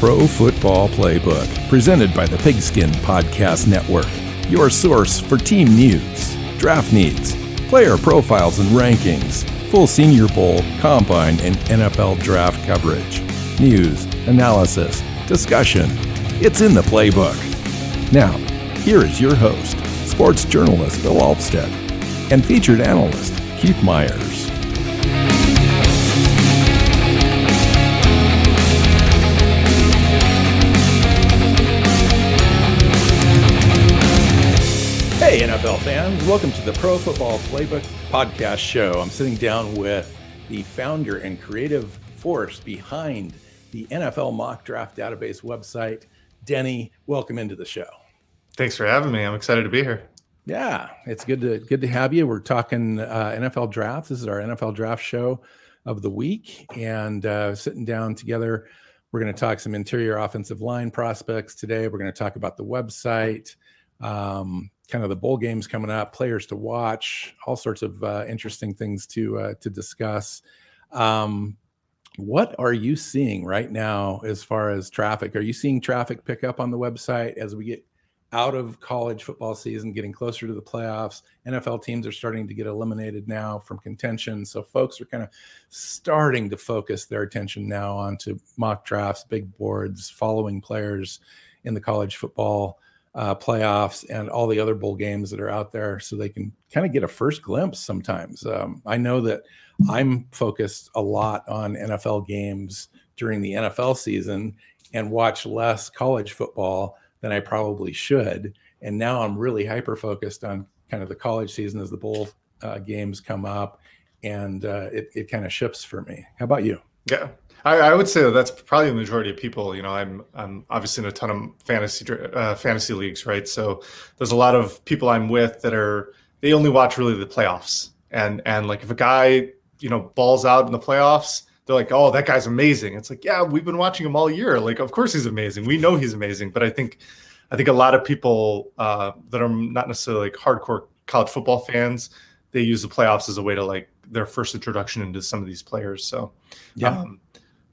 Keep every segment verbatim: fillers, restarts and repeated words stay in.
Pro Football Playbook, presented by the Pigskin Podcast Network, your source for team news, draft needs, player profiles and rankings, full Senior Bowl, Combine, and N F L Draft coverage, news, analysis, discussion. It's in the playbook. Now, here is your host, sports journalist Bill Albsted, and featured analyst Keith Myers. Hey, N F L fans, welcome to the Pro Football Playbook podcast show. I'm sitting down with the founder and creative force behind the N F L Mock Draft Database website, Denny. Welcome into the show. Thanks for having me. I'm excited to be here. Yeah, it's good to good to have you. We're talking uh, N F L drafts. This is our N F L draft show of the week, and uh, sitting down together, we're going to talk some interior offensive line prospects today. We're going to talk about the website, um, kind of the bowl games coming up, players to watch, all sorts of uh, interesting things to uh, to discuss. Um, what are you seeing right now as far as traffic? Are you seeing traffic pick up on the website as we get out of college football season, getting closer to the playoffs? N F L teams are starting to get eliminated now from contention, so folks are kind of starting to focus their attention now onto mock drafts, big boards, following players in the college football Uh, playoffs and all the other bowl games that are out there, so they can kind of get a first glimpse sometimes. Um, I know that I'm focused a lot on N F L games during the N F L season and watch less college football than I probably should. And now I'm really hyper-focused on kind of the college season as the bowl uh, games come up, and uh, it, it kind of shifts for me. How about you? Yeah. I, I would say that that's probably the majority of people. You know, I'm I'm obviously in a ton of fantasy uh, fantasy leagues, right? So there's a lot of people I'm with that are, they only watch really the playoffs. And and like if a guy, you know, balls out in the playoffs, they're like, oh, that guy's amazing. It's like, yeah, we've been watching him all year. Like, of course he's amazing. We know he's amazing. But I think I think a lot of people uh, that are not necessarily like hardcore college football fans, they use the playoffs as a way to like their first introduction into some of these players. So yeah. Um,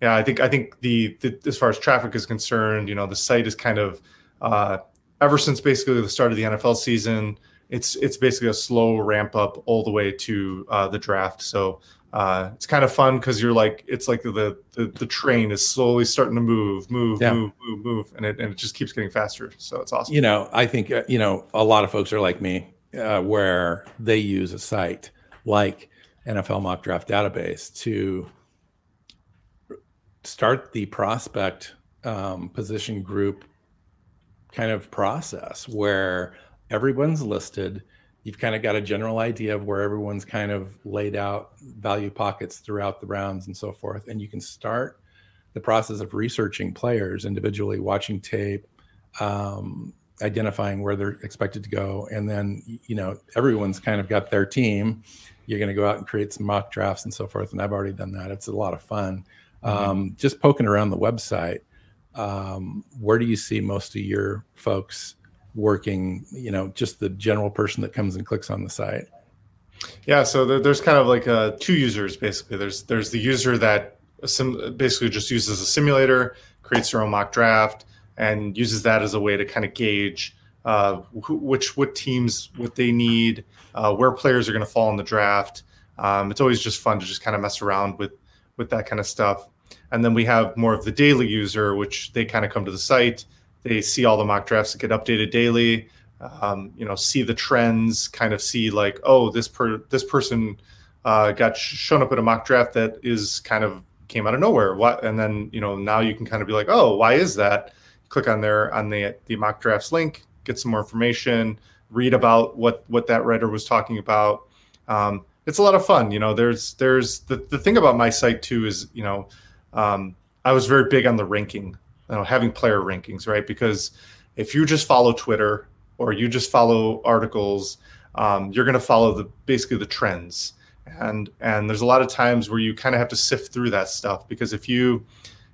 Yeah, I think I think the, the as far as traffic is concerned, you know, the site is kind of uh, ever since basically the start of the N F L season, it's it's basically a slow ramp up all the way to uh, the draft. So uh, it's kind of fun because you're like, it's like the, the the train is slowly starting to move, move, yeah. move, move, move, and it and it just keeps getting faster. So it's awesome. You know, I think uh, you know a lot of folks are like me, uh, where they use a site like N F L Mock Draft Database to start the prospect um, position group kind of process where everyone's listed. You've kind of got a general idea of where everyone's kind of laid out value pockets throughout the rounds and so forth. And you can start the process of researching players individually, watching tape, um, identifying where they're expected to go. And then, you know, everyone's kind of got their team. You're going to go out and create some mock drafts and so forth. And I've already done that. It's a lot of fun. Um, just poking around the website, um, where do you see most of your folks working, you know, just the general person that comes and clicks on the site? Yeah, so there, there's kind of like uh, two users, basically. There's there's the user that sim- basically just uses a simulator, creates their own mock draft, and uses that as a way to kind of gauge uh, who, which what teams, what they need, uh, where players are going to fall in the draft. Um, it's always just fun to just kind of mess around with with that kind of stuff. And then we have more of the daily user, which they kind of come to the site. They see all the mock drafts that get updated daily, um, you know, see the trends, kind of see like, oh, this per- this person uh, got sh- shown up in a mock draft that is kind of came out of nowhere. What? And then, you know, now you can kind of be like, oh, why is that? Click on their on the the mock drafts link, get some more information, read about what, what that writer was talking about. Um, it's a lot of fun. You know, there's there's the, the thing about my site, too, is, you know, Um, I was very big on the ranking, you know, having player rankings, right? Because if you just follow Twitter or you just follow articles, um, you're going to follow the basically the trends. And and there's a lot of times where you kind of have to sift through that stuff, because if you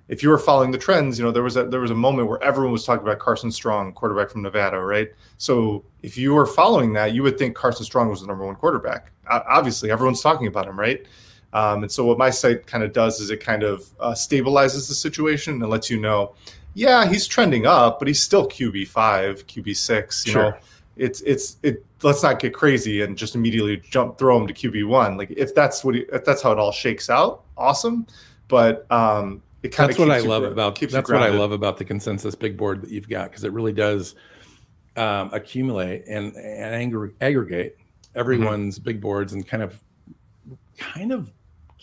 if you were following the trends, you know, there was a, there was a moment where everyone was talking about Carson Strong, quarterback from Nevada, right? So if you were following that, you would think Carson Strong was the number one quarterback. Obviously, everyone's talking about him, right? Um, and so what my site kind of does is it kind of uh, stabilizes the situation and lets you know, yeah, he's trending up, but he's still Q B five, Q B six. You sure. know, it's it's it. Let's not get crazy and just immediately jump throw him to Q B one. Like if that's what he, if that's how it all shakes out, awesome. But um, it kind that's of that's what I love gro- about that's what I love about the consensus big board that you've got, because it really does um, accumulate and and angr- aggregate everyone's mm-hmm. big boards and kind of kind of.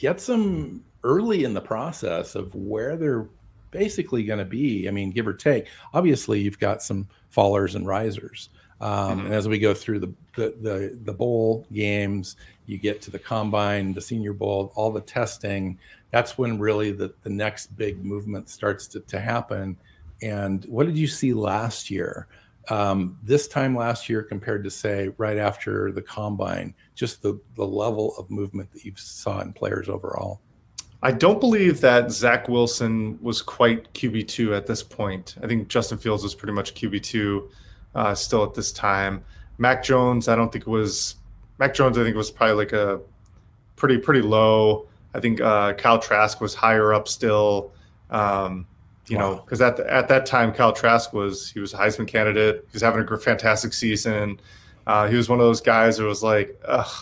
Get some early in the process of where they're basically going to be. I mean, give or take. Obviously, you've got some fallers and risers. Um, mm-hmm. And as we go through the, the the the bowl games, you get to the combine, the Senior Bowl, all the testing. That's when really the, the next big movement starts to, to happen. And what did you see last year? Um, this time last year compared to, say, right after the combine, just the, the level of movement that you saw in players overall? I don't believe that Zach Wilson was quite Q B two at this point. I think Justin Fields was pretty much Q B two uh, still at this time. Mac Jones, I don't think was – Mac Jones, I think, was probably like a pretty, pretty low. I think uh, Kyle Trask was higher up still. Um You wow. know, because at the, at that time, Kyle Trask was he was a Heisman candidate. He was having a fantastic season. Uh, he was one of those guys that was like, ugh,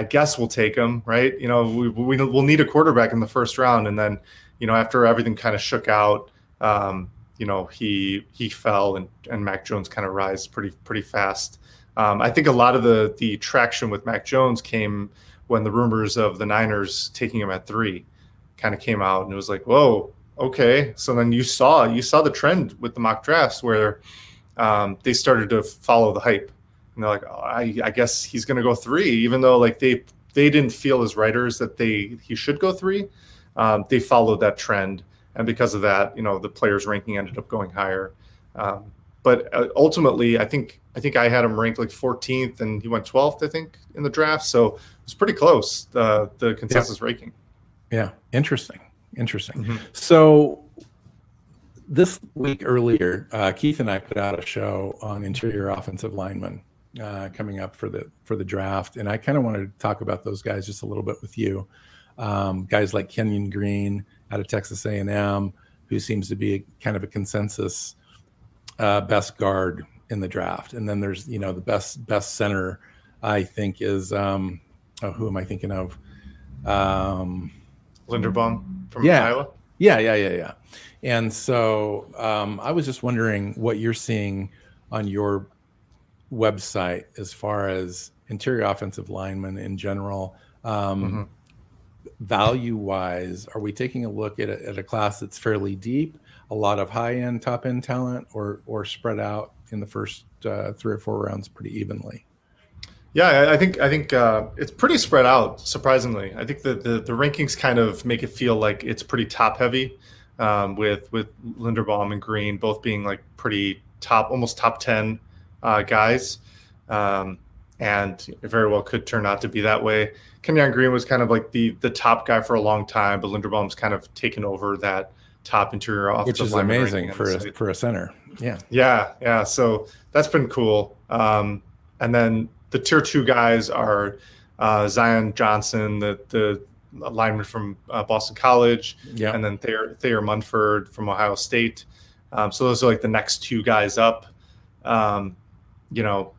I guess we'll take him, right? You know, we, we we'll need a quarterback in the first round, and then, you know, after everything kind of shook out, um, you know, he he fell, and and Mac Jones kind of rised pretty pretty fast. Um, I think a lot of the the traction with Mac Jones came when the rumors of the Niners taking him at three kind of came out, and it was like, whoa. Okay, so then you saw you saw the trend with the mock drafts where um, they started to follow the hype, and they're like, oh, I, I guess he's going to go three, even though like they they didn't feel as writers that they he should go three. Um, they followed that trend, and because of that, you know, the players' ranking ended up going higher. Um, but ultimately, I think I think I had him ranked like fourteenth, and he went twelfth, I think, in the draft. So it was pretty close, the the consensus yeah. ranking. Yeah, interesting. Interesting. Mm-hmm. So this week earlier, uh, Keith and I put out a show on interior offensive linemen uh, coming up for the for the draft, and I kind of wanted to talk about those guys just a little bit with you. Um, guys like Kenyon Green out of Texas A and M, who seems to be a, kind of a consensus uh, best guard in the draft, and then there's you know the best best center. I think is um, oh, who am I thinking of? Um, Linderbaum from yeah. Iowa. Yeah, yeah, yeah, yeah. And so um, I was just wondering what you're seeing on your website as far as interior offensive linemen in general. Um, mm-hmm. Value-wise, are we taking a look at a, at a class that's fairly deep, a lot of high-end, top-end talent, or or spread out in the first uh, three or four rounds pretty evenly? Yeah, I think I think uh, it's pretty spread out, surprisingly. I think the, the the rankings kind of make it feel like it's pretty top heavy, um, with with Linderbaum and Green both being like pretty top, almost top ten uh, guys, um, and it very well could turn out to be that way. Kenyon Green was kind of like the the top guy for a long time, but Linderbaum's kind of taken over that top interior offensive lineman, which is amazing for a, for a center. Yeah, yeah, yeah. So that's been cool. Um, and then the tier two guys are uh, Zion Johnson, the the lineman from uh, Boston College, yeah. and then Thayer, Thayer Munford from Ohio State. Um, so those are like the next two guys up. Um, you know,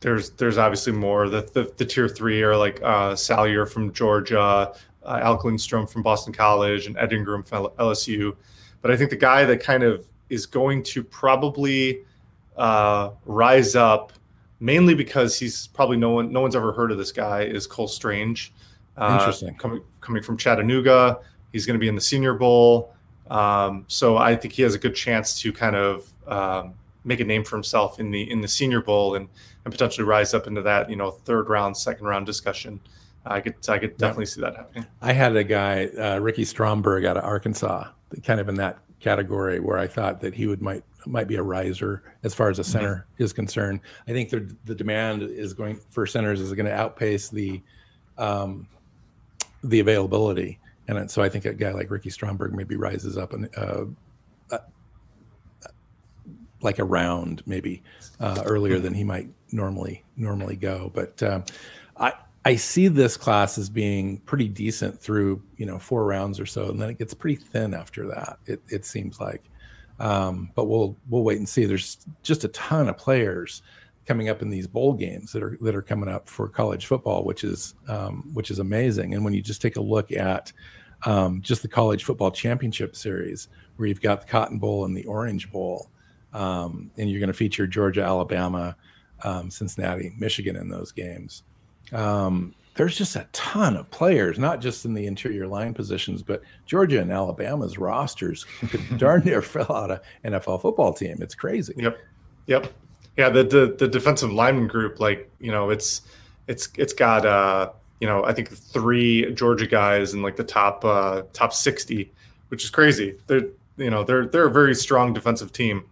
there's there's obviously more. The the, the tier three are like uh, Salyer from Georgia, Uh, Al Lindstrom from Boston College, and Ed Ingram from L S U. But I think the guy that kind of is going to probably uh, rise up, mainly because he's probably no one, no one's ever heard of this guy, is Cole Strange. Uh, Interesting. Coming coming from Chattanooga, he's going to be in the Senior Bowl. Um, so I think he has a good chance to kind of um, make a name for himself in the in the Senior Bowl and and potentially rise up into that, you know, third round, second round discussion. I could, I could definitely yeah. see that happening. I had a guy, uh, Ricky Stromberg out of Arkansas, kind of in that category where I thought that he would might might be a riser as far as a center mm-hmm. is concerned. I think the the demand is going for centers is going to outpace the um, the availability, and so I think a guy like Ricky Stromberg maybe rises up and uh, uh, like a round maybe uh, earlier mm-hmm. than he might normally normally go, but um, I. I see this class as being pretty decent through, you know, four rounds or so, and then it gets pretty thin after that. It it seems like, um, but we'll we'll wait and see. There's just a ton of players coming up in these bowl games that are that are coming up for college football, which is um, which is amazing. And when you just take a look at um, just the college football championship series, where you've got the Cotton Bowl and the Orange Bowl, um, and you're going to feature Georgia, Alabama, um, Cincinnati, Michigan in those games. Um, there's just a ton of players, not just in the interior line positions, but Georgia and Alabama's rosters could darn near fell out of N F L football team. It's crazy. Yep. Yep. Yeah. The, the, the defensive lineman group, like, you know, it's, it's, it's got, uh, you know, I think three Georgia guys in like the top, uh, top sixty, which is crazy. They're, you know, they're, they're a very strong defensive team.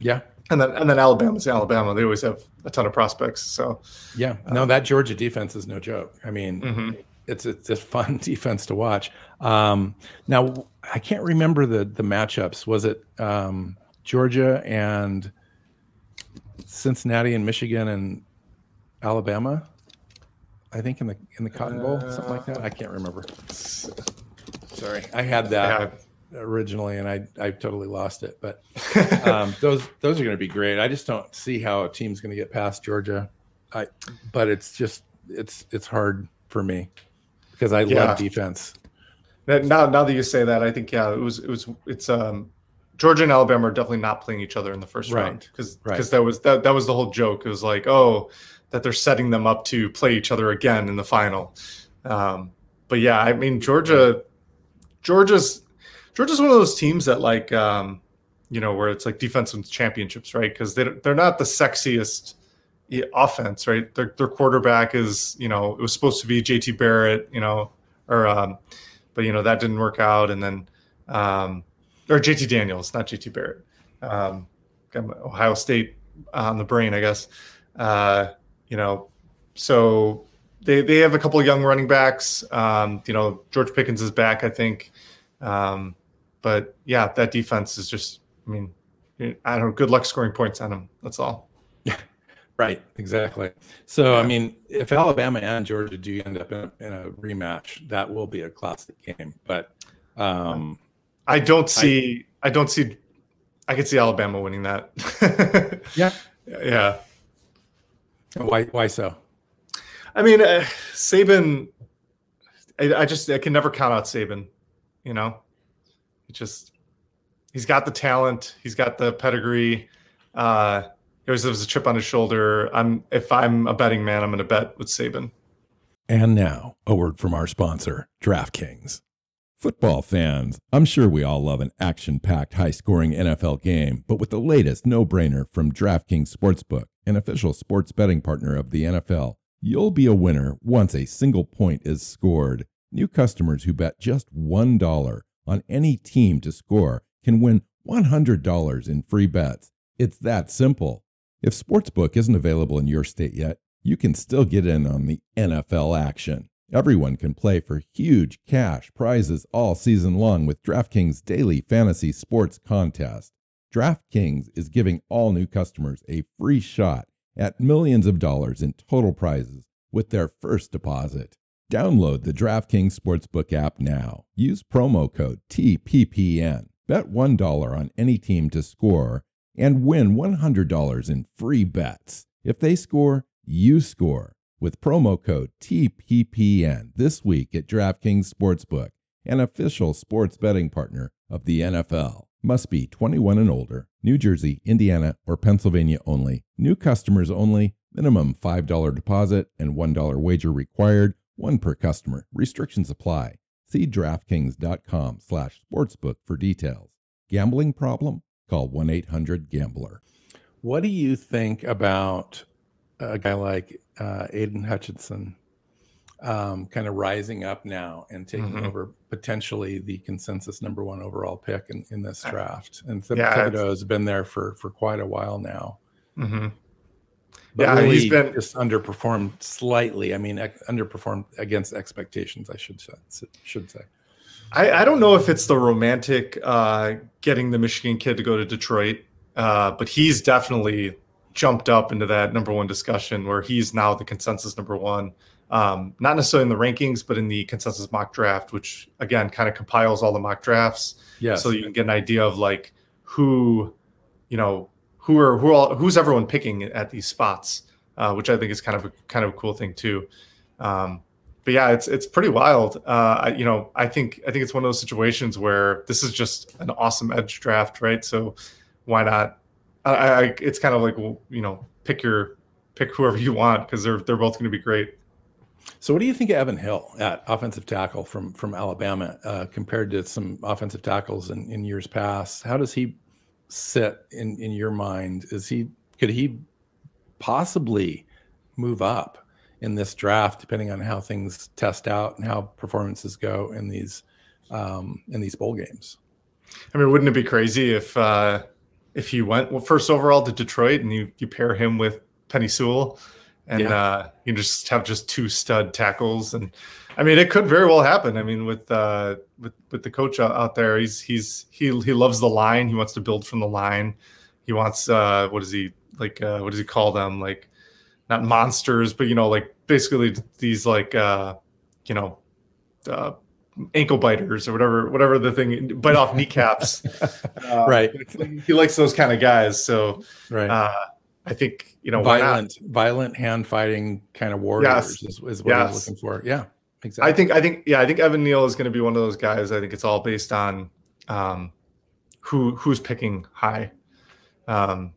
Yeah. And then, and then Alabama's Alabama. They always have a ton of prospects. So, yeah, no, that Georgia defense is no joke. I mean, mm-hmm. it's it's a fun defense to watch. Um, now, I can't remember the the matchups. Was it um, Georgia and Cincinnati and Michigan and Alabama? I think in the in the Cotton Bowl, uh, something like that. I can't remember. Sorry, I had that. Yeah. originally and I I totally lost it, but um, those those are going to be great. I just don't see how a team's going to get past Georgia. I but it's just it's it's hard for me because I yeah. love defense. Now now that you say that, I think yeah, it was it was it's um Georgia and Alabama are definitely not playing each other in the first right. round because right. because that was that, that was the whole joke. It was like, oh, that they're setting them up to play each other again in the final. Um, but yeah, I mean Georgia Georgia's Georgia's one of those teams that like, um, you know, where it's like defensive championships, right? Because they, they're not the sexiest offense, right? Their, their quarterback is, you know, it was supposed to be J T Barrett, you know, or um, but, you know, that didn't work out. And then, um, or J T Daniels, not J T Barrett. Um, got Ohio State on the brain, I guess. Uh, you know, so they, they have a couple of young running backs. Um, you know, George Pickens is back, I think. Um, But yeah, that defense is just, I mean, I don't know, good luck scoring points on them. That's all. Yeah. Right. Exactly. So, yeah. I mean, if Alabama and Georgia do end up in a, in a rematch, that will be a classic game, but, um, I don't see, I, I don't see, I could see Alabama winning that. yeah. Yeah. Why, why so? I mean, uh, Saban, I, I just, I can never count out Saban, you know? Just he's got the talent, he's got the pedigree. Uh, he always has a chip on his shoulder. I'm if I'm a betting man, I'm going to bet with Saban. And now, a word from our sponsor, DraftKings. Football fans, I'm sure we all love an action-packed, high-scoring N F L game, but with the latest no-brainer from DraftKings Sportsbook, an official sports betting partner of the N F L, you'll be a winner once a single point is scored. New customers who bet just one dollar on any team to score can win one hundred dollars in free bets. It's that simple. If Sportsbook isn't available in your state yet, you can still get in on the N F L action. Everyone can play for huge cash prizes all season long with DraftKings Daily Fantasy Sports Contest. DraftKings is giving all new customers a free shot at millions of dollars in total prizes with their first deposit. Download the DraftKings Sportsbook app now. Use promo code T P P N. Bet one dollar on any team to score and win one hundred dollars in free bets. If they score, you score. With promo code T P P N this week at DraftKings Sportsbook, an official sports betting partner of the N F L. Must be twenty-one and older, New Jersey, Indiana, or Pennsylvania only, new customers only, minimum five dollars deposit and one dollar wager required, one per customer. Restrictions apply. See DraftKings.com slash sportsbook for details. Gambling problem? Call one eight hundred gambler. What do you think about a guy like uh, Aiden Hutchinson um, kind of rising up now and taking mm-hmm. over potentially the consensus number one overall pick in, in this draft? And Th- yeah, Thibodeau's been there for, for quite a while now. Mm-hmm. But yeah, really he's been just underperformed slightly. I mean, ex- underperformed against expectations, I should say. Should say. I, I don't know if it's the romantic uh, getting the Michigan kid to go to Detroit, uh, but he's definitely jumped up into that number one discussion where he's now the consensus number one, um, not necessarily in the rankings, but in the consensus mock draft, which again kind of compiles all the mock drafts. Yes. So you can get an idea of like who, you know, who are who all who's everyone picking at these spots, uh, which I think is kind of a kind of a cool thing too. Um, but yeah, it's it's pretty wild. Uh, I, you know, I think I think it's one of those situations where this is just an awesome edge draft, right? So why not? I, I, it's kind of like, you know, pick your pick whoever you want because they're they're both going to be great. So what do you think of Evan Neal at offensive tackle from from Alabama uh, compared to some offensive tackles in, in years past? How does he sit in, in your mind? Is he could he possibly move up in this draft depending on how things test out and how performances go in these um, in these bowl games? I mean, wouldn't it be crazy if? Uh... If he went well, first overall to Detroit and you, you pair him with Penny Sewell and yeah. uh, you just have just two stud tackles. And I mean, it could very well happen. I mean, with uh, with, with the coach out there, he's he's he he loves the line. He wants to build from the line. He wants uh, what is he like? Uh, what does he call them? Like not monsters, but, you know, like basically these like, uh, you know, uh, ankle biters or whatever, whatever the thing, bite off kneecaps. Uh, right. He likes those kind of guys. So right. uh, I think, you know, violent, violent hand fighting kind of warriors yes. is, is what yes. I'm looking for. Yeah, exactly. I think, I think, yeah, I think Evan Neal is going to be one of those guys. I think it's all based on um, who, who's picking high. Um,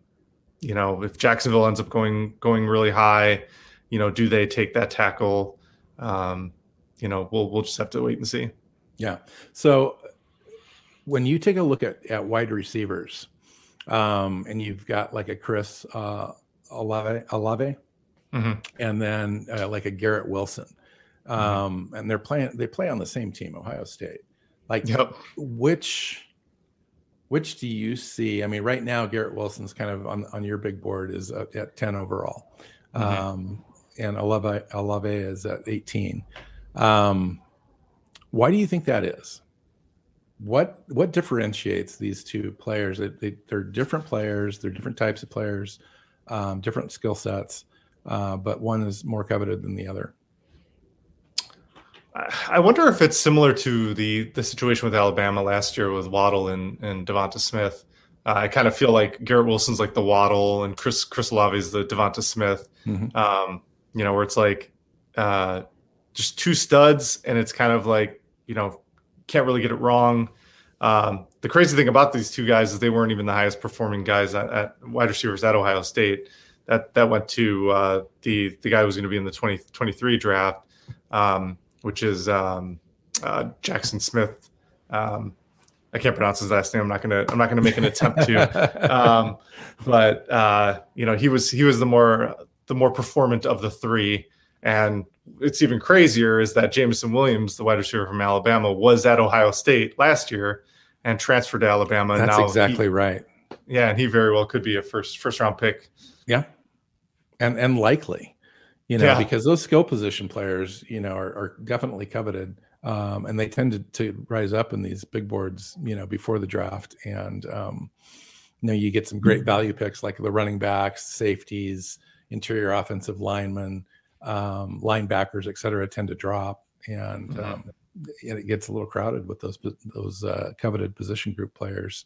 you know, if Jacksonville ends up going, going really high, you know, do they take that tackle? Um, You know, we'll we'll just have to wait and see. Yeah. So when you take a look at, at wide receivers, um, and you've got like a Chris uh, Olave, Olave mm-hmm. and then uh, like a Garrett Wilson, um, mm-hmm. and they're playing they play on the same team, Ohio State. Like, yep. which which do you see? I mean, right now Garrett Wilson's kind of on, on your big board is at, at ten overall, mm-hmm. um, and Olave Olave is at eighteen. Um, why do you think that is? What what differentiates these two players? They, they, they're different players. They're different types of players, um, different skill sets, uh, but one is more coveted than the other. I wonder if it's similar to the the situation with Alabama last year with Waddle and, and Devonta Smith. Uh, I kind of feel like Garrett Wilson's like the Waddle and Chris Chris Olave is the Devonta Smith. Mm-hmm. Um, you know, where it's like. Uh, Just two studs, and it's kind of like, you know, can't really get it wrong. Um, the crazy thing about these two guys is they weren't even the highest performing guys at, at wide receivers at Ohio State. That that went to uh, the the guy who was going to be in the twenty twenty-three draft, um, which is um, uh, Jackson Smith. Um, I can't pronounce his last name. I'm not gonna I'm not gonna make an attempt to. Um, but uh, you know, he was he was the more the more performant of the three. And it's even crazier is that Jameson Williams, the wide receiver from Alabama, was at Ohio State last year and transferred to Alabama. That's now exactly he, right. Yeah, and he very well could be a first first round pick. Yeah, and and likely, you know, yeah. because those skill position players, you know, are, are definitely coveted. Um, and they tend to, to rise up in these big boards, you know, before the draft. And, um, you know, you get some great value picks like the running backs, safeties, interior offensive linemen, um, linebackers, et cetera, tend to drop. And, mm-hmm. um, and it gets a little crowded with those, those uh, coveted position group players,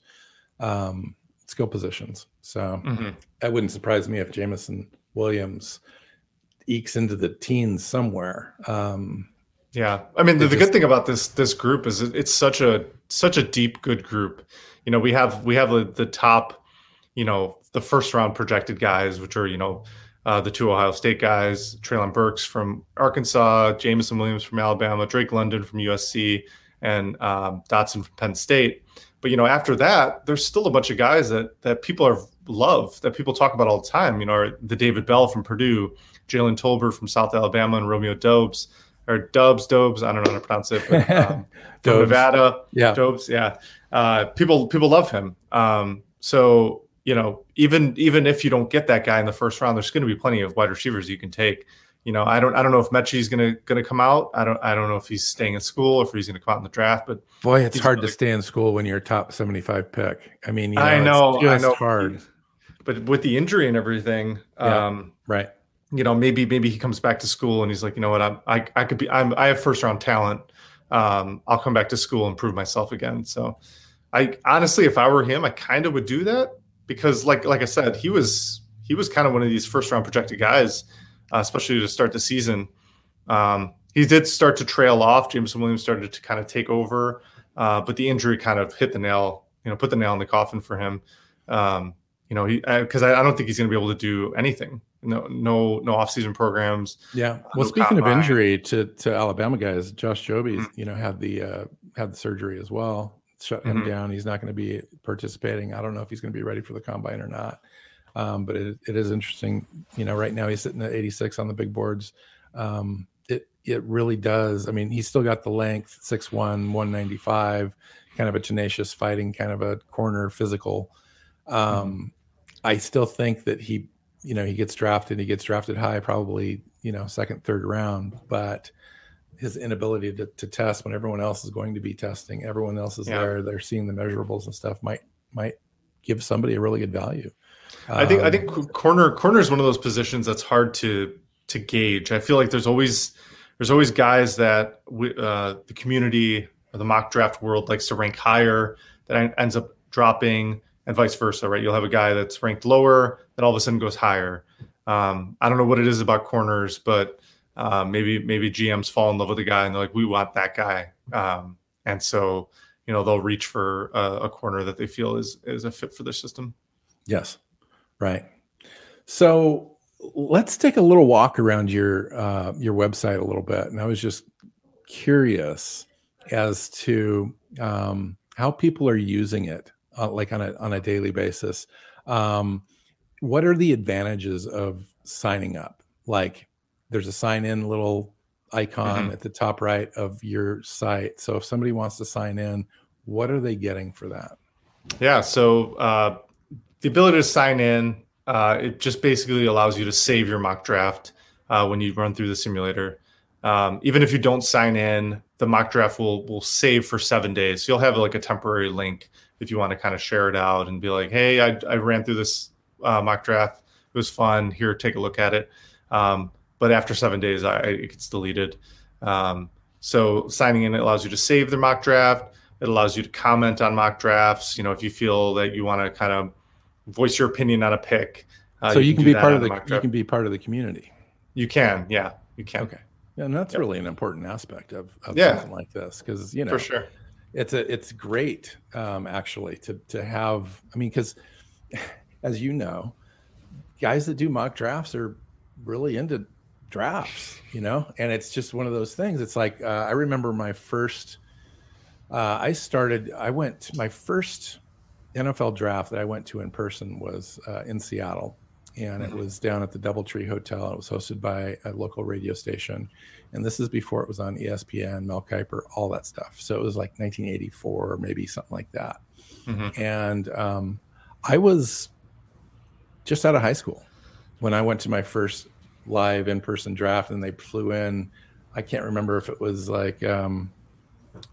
um, skill positions. So mm-hmm. that wouldn't surprise me if Jameson Williams ekes into the teens somewhere. Um, Yeah. I mean, the, the just, good thing about this, this group is it, it's such a, such a deep, good group. You know, we have, we have the, the top, you know, the first round projected guys, which are, you know, uh, the two Ohio State guys, Treylon Burks from Arkansas, Jameson Williams from Alabama, Drake London from U S C, and um, Dotson from Penn State. But, you know, after that, there's still a bunch of guys that, that people are love, that people talk about all the time, you know, are the David Bell from Purdue, Jalen Tolbert from South Alabama, and Romeo Dobes. Or Dubs, Dobes, I don't know how to pronounce it, but um, from Nevada, yeah. Dobes, yeah. Uh, people people love him. Um, so, you know, even even if you don't get that guy in the first round, there's going to be plenty of wide receivers you can take. You know, I don't I don't know if Mechie's going to going to come out. I don't I don't know if he's staying in school or if he's going to come out in the draft. But boy, it's hard really, to stay in school when you're a top seventy-five pick. I mean, you know, I know, it's just I know. hard. But with the injury and everything, yeah, um, right. You know, maybe maybe he comes back to school and he's like, you know what, I'm, I I could be I'm I have first round talent. Um, I'll come back to school and prove myself again. So, I honestly, if I were him, I kind of would do that because, like like I said, he was he was kind of one of these first round projected guys, uh, especially to start the season. Um, he did start to trail off. Jameson Williams started to kind of take over, uh, but the injury kind of hit the nail, you know, put the nail in the coffin for him. Um, you know, he because I, I, I don't think he's going to be able to do anything. No, no, no off-season programs. Yeah. Well, no speaking combine. of injury to, to Alabama guys, Josh Jobey, mm-hmm. you know, had the uh, had the surgery as well. Shut him mm-hmm. down. He's not going to be participating. I don't know if he's going to be ready for the combine or not. Um, but it, it is interesting. You know, right now he's sitting at eighty-six on the big boards. Um, it it really does. I mean, he's still got the length, six one, one ninety-five, kind of a tenacious fighting, kind of a corner physical. Um, mm-hmm. I still think that he. You know, he gets drafted, he gets drafted high, probably, you know, second, third round, but his inability to, to test when everyone else is going to be testing, everyone else is yeah. there, they're seeing the measurables and stuff might, might give somebody a really good value. I think, um, I think corner, corner is one of those positions that's hard to, to gauge. I feel like there's always, there's always guys that we, uh, the community or the mock draft world likes to rank higher that ends up dropping. And vice versa, right? You'll have a guy that's ranked lower that all of a sudden goes higher. Um, I don't know what it is about corners, but uh, maybe maybe G Ms fall in love with a guy and they're like, we want that guy. Um, and so, you know, they'll reach for a, a corner that they feel is is a fit for their system. Yes, right. So let's take a little walk around your uh, your website a little bit. And I was just curious as to um, how people are using it. Uh, like on a on a daily basis, um, what are the advantages of signing up? Like, there's a sign in little icon mm-hmm. at the top right of your site. So if somebody wants to sign in, what are they getting for that? Yeah. So uh, the ability to sign in, uh, it just basically allows you to save your mock draft uh, when you run through the simulator. Um, even if you don't sign in, the mock draft will will save for seven days. So you'll have like a temporary link. If you want to kind of share it out and be like, hey, I, I ran through this uh, mock draft. It was fun. Here, take a look at it. Um, but after seven days, I, it gets deleted. Um, so signing in allows you to save the mock draft. It allows you to comment on mock drafts. You know, if you feel that you want to kind of voice your opinion on a pick. Uh, so you, you can, can be part of the, the you can be part of the community. You can. Yeah, you can. Okay. Yeah, and that's yep. really an important aspect of, of yeah. something like this because, you know. For sure. It's a, it's great, um, actually, to to have. I mean, because as you know, guys that do mock drafts are really into drafts, you know. And it's just one of those things. It's like uh, I remember my first. Uh, I started. I went my first N F L draft that I went to in person was uh, in Seattle, and mm-hmm. it was down at the DoubleTree Hotel. It was hosted by a local radio station. And this is before it was on E S P N, Mel Kiper, all that stuff. So it was like nineteen eighty-four or maybe something like that. Mm-hmm. And um, I was just out of high school when I went to my first live in-person draft, and they flew in. I can't remember if it was like um,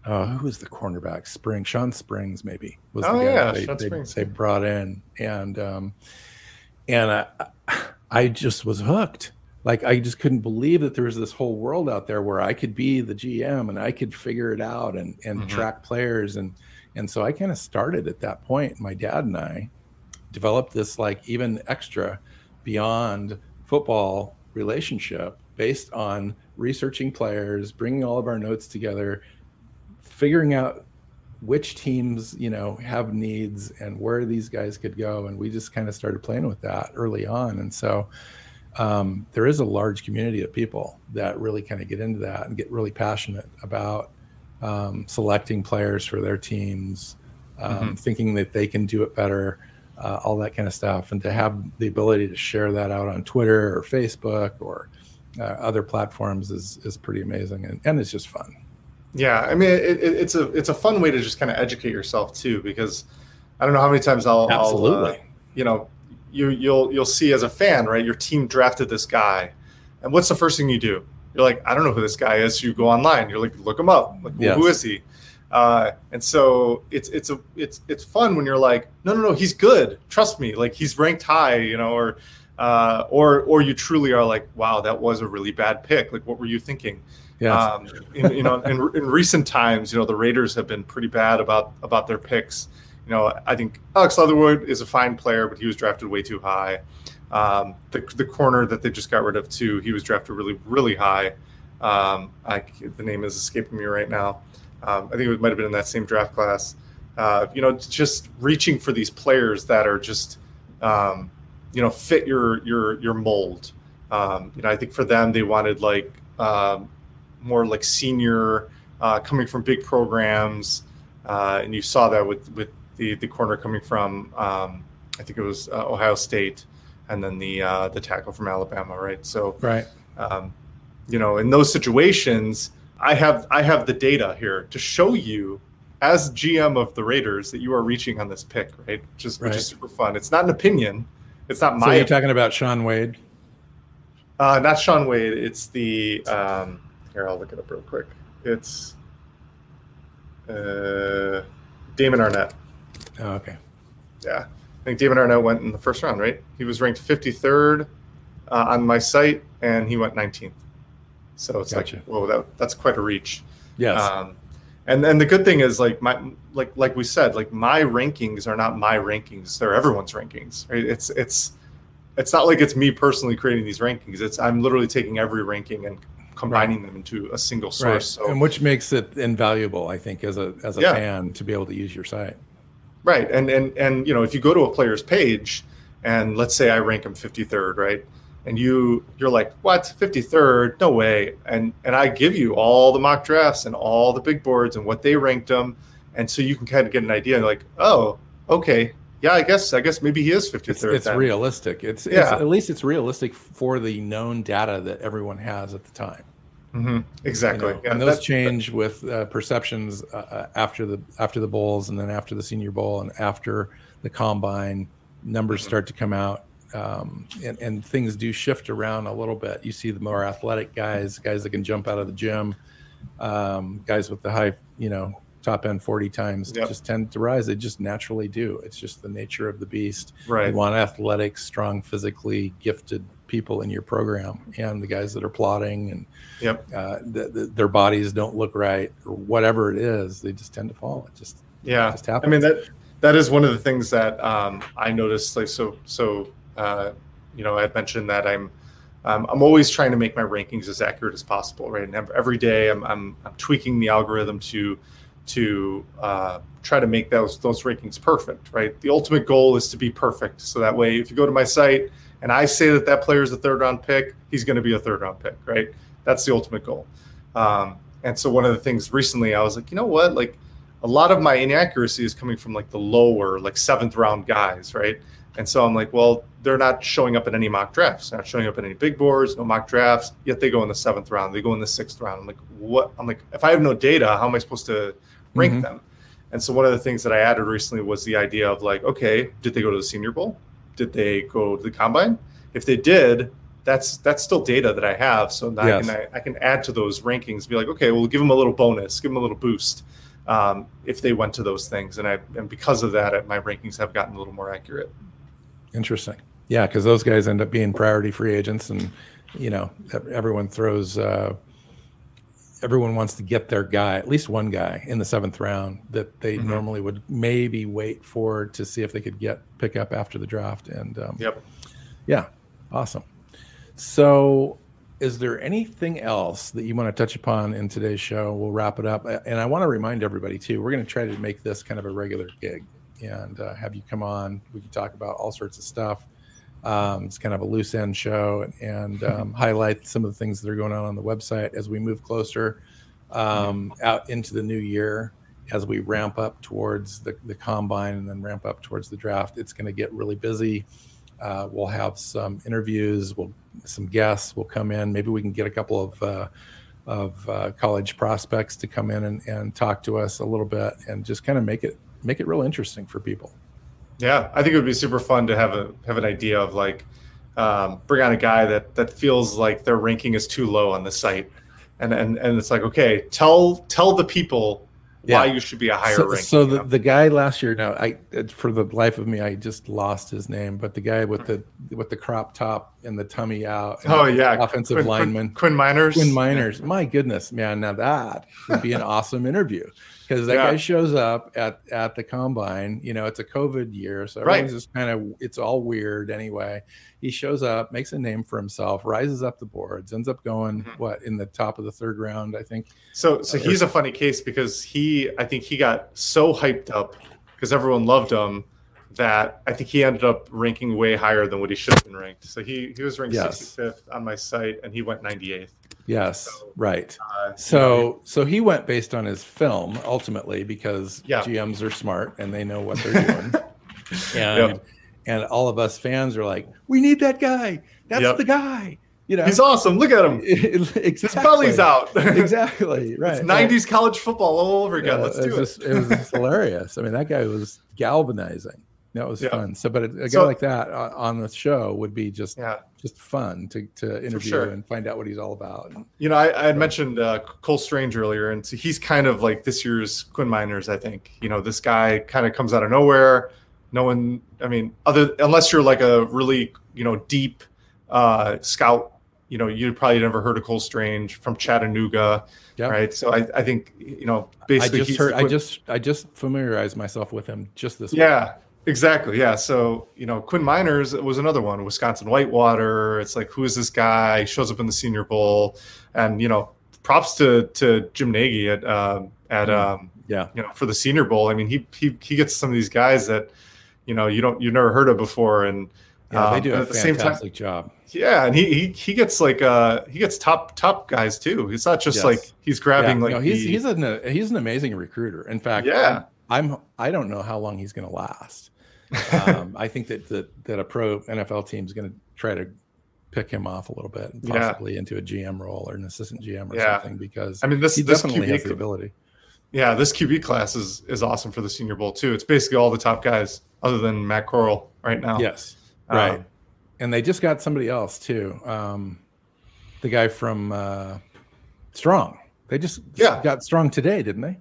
uh, who was the cornerback? Spring, Sean Springs maybe was oh, the guy yeah, they, Sean Springs. they they brought in, and um, and I, I just was hooked. Like, I just couldn't believe that there was this whole world out there where I could be the G M and I could figure it out and and mm-hmm. track players, and and so I kind of started at that point. My dad and I developed this like even extra beyond football relationship based on researching players, bringing all of our notes together, figuring out which teams, you know, have needs and where these guys could go. And we just kind of started playing with that early on. And so um, there is a large community of people that really kind of get into that and get really passionate about um, selecting players for their teams, um, mm-hmm. thinking that they can do it better, uh, all that kind of stuff. And to have the ability to share that out on Twitter or Facebook or uh, other platforms is, is pretty amazing. And, and it's just fun. Yeah, I mean, it, it, it's a it's a fun way to just kind of educate yourself too, because I don't know how many times I'll absolutely, I'll, uh, you know, you you'll you'll see as a fan, right? Your team drafted this guy, and what's the first thing you do? You're like, I don't know who this guy is. So you go online, you're like, look him up. Like, yes. Who is he? Uh, and so it's it's a it's it's fun when you're like, no no no, he's good. Trust me, like he's ranked high, you know, or uh, or or you truly are like, wow, that was a really bad pick. Like, what were you thinking? Yeah, um, in, you know, in, in recent times, you know, the Raiders have been pretty bad about about their picks. You know, I think Alex Leatherwood is a fine player, but he was drafted way too high. Um, the the corner that they just got rid of too, he was drafted really really high. Um, I the name is escaping me right now. Um, I think it might have been in that same draft class. Uh, you know, just reaching for these players that are just um, you know, fit your your your mold. Um, you know, I think for them they wanted like. Um, more like senior, uh, coming from big programs. Uh, and you saw that with, with the, the corner coming from, um, I think it was uh, Ohio State, and then the uh, the tackle from Alabama, right? So, right. Um, you know, in those situations, I have I have the data here to show you as G M of the Raiders that you are reaching on this pick, right? Which is, right. Which is super fun. It's not an opinion. It's not my So you're opinion. Talking about Sean Wade? Uh, not Sean Wade. It's the... Um, Here, I'll look it up real quick. It's uh, Damon Arnett. Oh, okay. Yeah. I think Damon Arnett went in the first round, right? He was ranked fifty-third uh, on my site, and he went nineteenth. So it's gotcha. Like, whoa, that, that's quite a reach. Yes. Um, and and the good thing is, like my like like we said, like my rankings are not my rankings. They're everyone's rankings. Right? It's it's it's not like it's me personally creating these rankings. It's I'm literally taking every ranking and combining right. them into a single source. Right. So, and which makes it invaluable, I think, as a as a yeah. fan to be able to use your site. Right. And, and and you know, if you go to a player's page and let's say I rank him fifty-third, right? And you, you're like, what? fifty-third? No way. And and I give you all the mock drafts and all the big boards and what they ranked him. And so you can kind of get an idea and like, oh, okay. Yeah, I guess I guess maybe he is fifty-third. It's, it's realistic. It's, yeah. it's at least it's realistic for the known data that everyone has at the time. Mm-hmm. Exactly, you know? Yeah, and those change that, with uh, perceptions uh, after the after the bowls, and then after the Senior Bowl, and after the combine. Numbers mm-hmm. start to come out, um, and and things do shift around a little bit. You see the more athletic guys, guys that can jump out of the gym, um, guys with the high, you know. Top end forty times yep. just tend to rise. They just naturally do. It's just the nature of the beast. Right. You want athletic, strong, physically gifted people in your program, and the guys that are plotting and yep. uh, the, the, their bodies don't look right or whatever it is, they just tend to fall. It just yeah. It just happens. I mean that that is one of the things that um, I noticed. Like so so uh, you know, I had mentioned that I'm um, I'm always trying to make my rankings as accurate as possible, right? And every day I'm I'm, I'm tweaking the algorithm to. to uh, try to make those those rankings perfect, right? The ultimate goal is to be perfect. So that way, if you go to my site and I say that that player is a third round pick, he's gonna be a third round pick, right? That's the ultimate goal. Um, and so one of the things recently, I was like, you know what? Like a lot of my inaccuracy is coming from like the lower, like seventh round guys, right? And so I'm like, well, they're not showing up in any mock drafts, not showing up in any big boards, no mock drafts, yet they go in the seventh round, they go in the sixth round. I'm like, what? I'm like, if I have no data, how am I supposed to rank mm-hmm. them? And so one of the things that I added recently was the idea of like, okay, did they go to the Senior Bowl? Did they go to the combine? If they did, that's that's still data that I have. So now yes. I, can, I, I can add to those rankings, be like, okay, we'll give them a little bonus, give them a little boost um, if they went to those things. And I and because of that, my rankings have gotten a little more accurate. Interesting. Yeah, because those guys end up being priority free agents, and you know everyone throws uh, everyone wants to get their guy, at least one guy in the seventh round that they mm-hmm. normally would maybe wait for to see if they could get pick up after the draft. And um, yep, yeah, awesome. So is there anything else that you want to touch upon in today's show? We'll wrap it up. And I want to remind everybody, too, we're going to try to make this kind of a regular gig and uh, have you come on. We can talk about all sorts of stuff. Um, it's kind of a loose end show and um, highlight some of the things that are going on on the website as we move closer um, out into the new year, as we ramp up towards the, the combine and then ramp up towards the draft. It's going to get really busy. Uh, we'll have some interviews. We'll some guests will come in. Maybe we can get a couple of uh, of uh, college prospects to come in and, and talk to us a little bit, and just kind of make it make it real interesting for people. Yeah, I think it would be super fun to have a have an idea of like um, bring on a guy that that feels like their ranking is too low on the site, and and and it's like, okay, tell tell the people. Yeah. Why you should be a higher so, rank. So the, the guy last year, now I for the life of me I just lost his name, but the guy with the with the crop top and the tummy out. Oh yeah, offensive Quinn, lineman Quinn, Quinn Miners. Quinn Miners. Yeah. My goodness, man! Now that would be an awesome interview, because that yeah. guy shows up at at the combine. You know, it's a COVID year, so everything's right. just kind of it's all weird anyway. He shows up, makes a name for himself, rises up the boards, ends up going mm-hmm. what in the top of the third round, I think. So, so uh, he's a funny case because he, I think he got so hyped up because everyone loved him that I think he ended up ranking way higher than what he should have been ranked. So he he was ranked yes. sixty-fifth on my site, and he went ninety-eighth. Yes, so, right. Uh, so so he went based on his film ultimately, because yeah. G Ms are smart and they know what they're doing. and yep. And all of us fans are like, we need that guy. That's yep. the guy. You know, he's awesome. Look at him. Exactly. His belly's out. Exactly. Right. It's nineties college football all over again. Yeah, Let's do it. Just, it was just hilarious. I mean, that guy was galvanizing. That was yeah. fun. So, but a, a guy so, like that uh, on the show would be just yeah. just fun to, to interview sure. and find out what he's all about. And, you know, I, I had so. mentioned uh, Cole Strange earlier, and so he's kind of like this year's Quinn Miners, I think. You know, this guy kind of comes out of nowhere. No one, I mean, other unless you're like a really, you know, deep uh, scout, you know, you probably never heard of Cole Strange from Chattanooga, yep. right? So I, I think, you know, basically, I just, heard, I just I just familiarized myself with him just this. Yeah, week. Exactly. Yeah. So, you know, Quinn Miners was another one, Wisconsin Whitewater. It's like, who is this guy? He shows up in the Senior Bowl, and you know, props to to Jim Nagy at um, at um, yeah, you know, for the Senior Bowl. I mean, he he he gets some of these guys that. You know, you don't, you've never heard of before, and yeah, um, they do a at the fantastic same time, job. Yeah, and he he he gets like uh he gets top top guys too. It's not just yes. like he's grabbing yeah. like no, he's the, he's an he's an amazing recruiter. In fact, yeah, I'm, I'm I don't know how long he's going to last. Um, I think that, that that a pro N F L team is going to try to pick him off a little bit, and possibly yeah. into a G M role or an assistant G M or yeah. something. Because I mean, this he this definitely Q B has the ability. Yeah, this Q B class is is awesome for the Senior Bowl too. It's basically all the top guys. Other than Matt Corral right now. Yes. Right. Um, and they just got somebody else too. Um, the guy from uh, Strong. They just yeah. got Strong today, didn't they?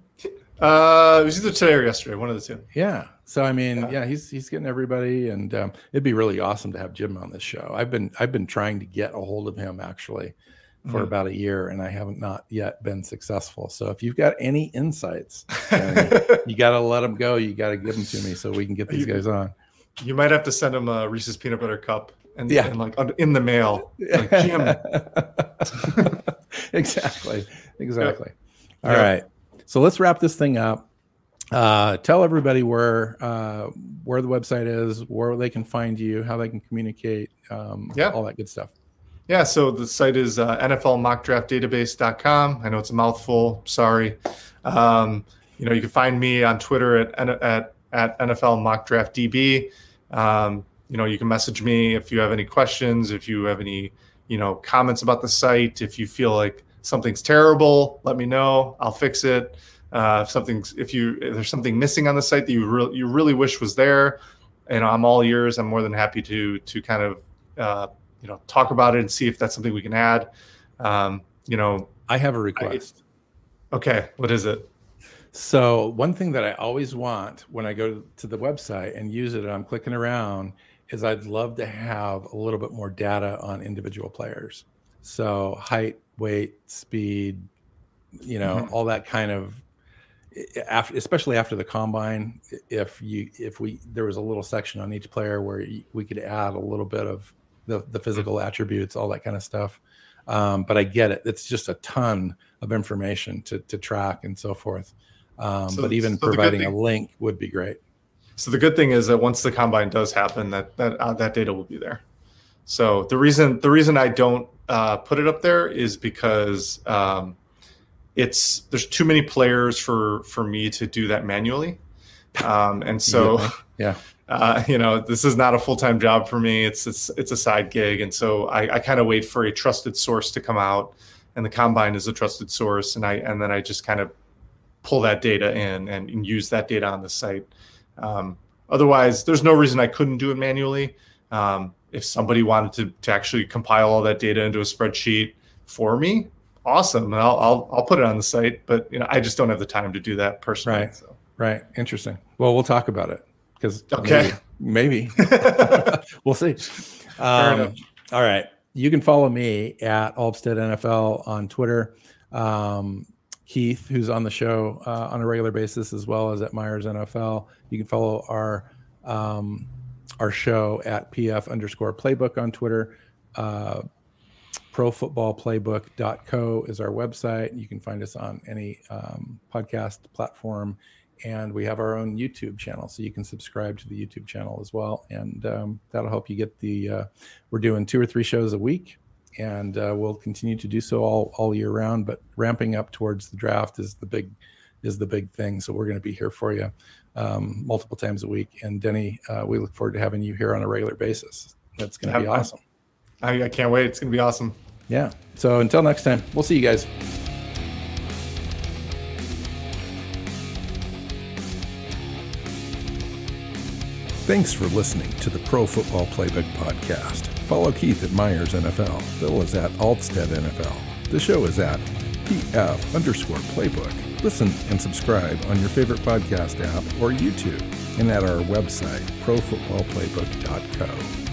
Uh, it was either today or yesterday, one of the two. Yeah. So I mean, yeah, yeah he's he's getting everybody, and um, it'd be really awesome to have Jim on this show. I've been I've been trying to get a hold of him actually for mm-hmm. about a year, and I haven't not yet been successful. So if you've got any insights, uh, you got to let them go. You got to give them to me so we can get these you, guys on. You might have to send them a Reese's peanut butter cup and, yeah. and like in the mail. Like, Jim. exactly. Exactly. Yeah. All yeah. right. So let's wrap this thing up. Uh, tell everybody where, uh, where the website is, where they can find you, how they can communicate, um, yeah. all that good stuff. Yeah, so the site is uh, N F L mock draft database dot com. I know it's a mouthful. Sorry. Um, you know, you can find me on Twitter at at at N F L mock draft D B. Um, you know, you can message me if you have any questions, if you have any, you know, comments about the site. If you feel like something's terrible, let me know. I'll fix it. Uh, if something's if you if there's something missing on the site that you really you really wish was there, and I'm all ears. I'm more than happy to to kind of. Uh, you know, talk about it and see if that's something we can add. Um, you know, I have a request. I, okay. What is it? So one thing that I always want when I go to the website and use it and I'm clicking around is I'd love to have a little bit more data on individual players. So height, weight, speed, you know, mm-hmm. all that kind of, after, especially after the combine, if you, if we, there was a little section on each player where we could add a little bit of the, the physical attributes, all that kind of stuff. Um, but I get it. It's just a ton of information to, to track and so forth. Um, so, but even so providing a link would be great. So the good thing is that once the combine does happen, that that uh, that data will be there. So the reason the reason I don't uh, put it up there is because um, it's there's too many players for, for me to do that manually, um, and so yeah, yeah. Uh, you know, this is not a full time job for me. It's it's it's a side gig, and so I, I kind of wait for a trusted source to come out, and the combine is a trusted source, and I and then I just kind of pull that data in and, and use that data on the site. Um, otherwise, there's no reason I couldn't do it manually. Um, if somebody wanted to, to actually compile all that data into a spreadsheet for me, awesome. And I'll, I'll, I'll put it on the site, but you know, I just don't have the time to do that personally. Right. So. Right. Interesting. Well, we'll talk about it because okay. maybe, maybe. We'll see. Um, all right. You can follow me at Albsted N F L on Twitter. Um, Keith, who's on the show uh, on a regular basis, as well as at Myers N F L. You can follow our um, our show at P F underscore playbook on Twitter. Uh, pro football playbook dot co is our website. You can find us on any um, podcast platform. And we have our own YouTube channel, so you can subscribe to the YouTube channel as well. And um, that'll help you get the, uh, we're doing two or three shows a week. And uh, we'll continue to do so all, all year round, but ramping up towards the draft is the big is the big thing. So we're going to be here for you um, multiple times a week. And Denny, uh, we look forward to having you here on a regular basis. That's going to be awesome. I, I can't wait. It's going to be awesome. Yeah. So until next time, we'll see you guys. Thanks for listening to the Pro Football Playbook Podcast. Follow Keith at Myers N F L. Bill is at Altsted N F L. The show is at P F underscore playbook. Listen and subscribe on your favorite podcast app or YouTube and at our website, pro football playbook dot co.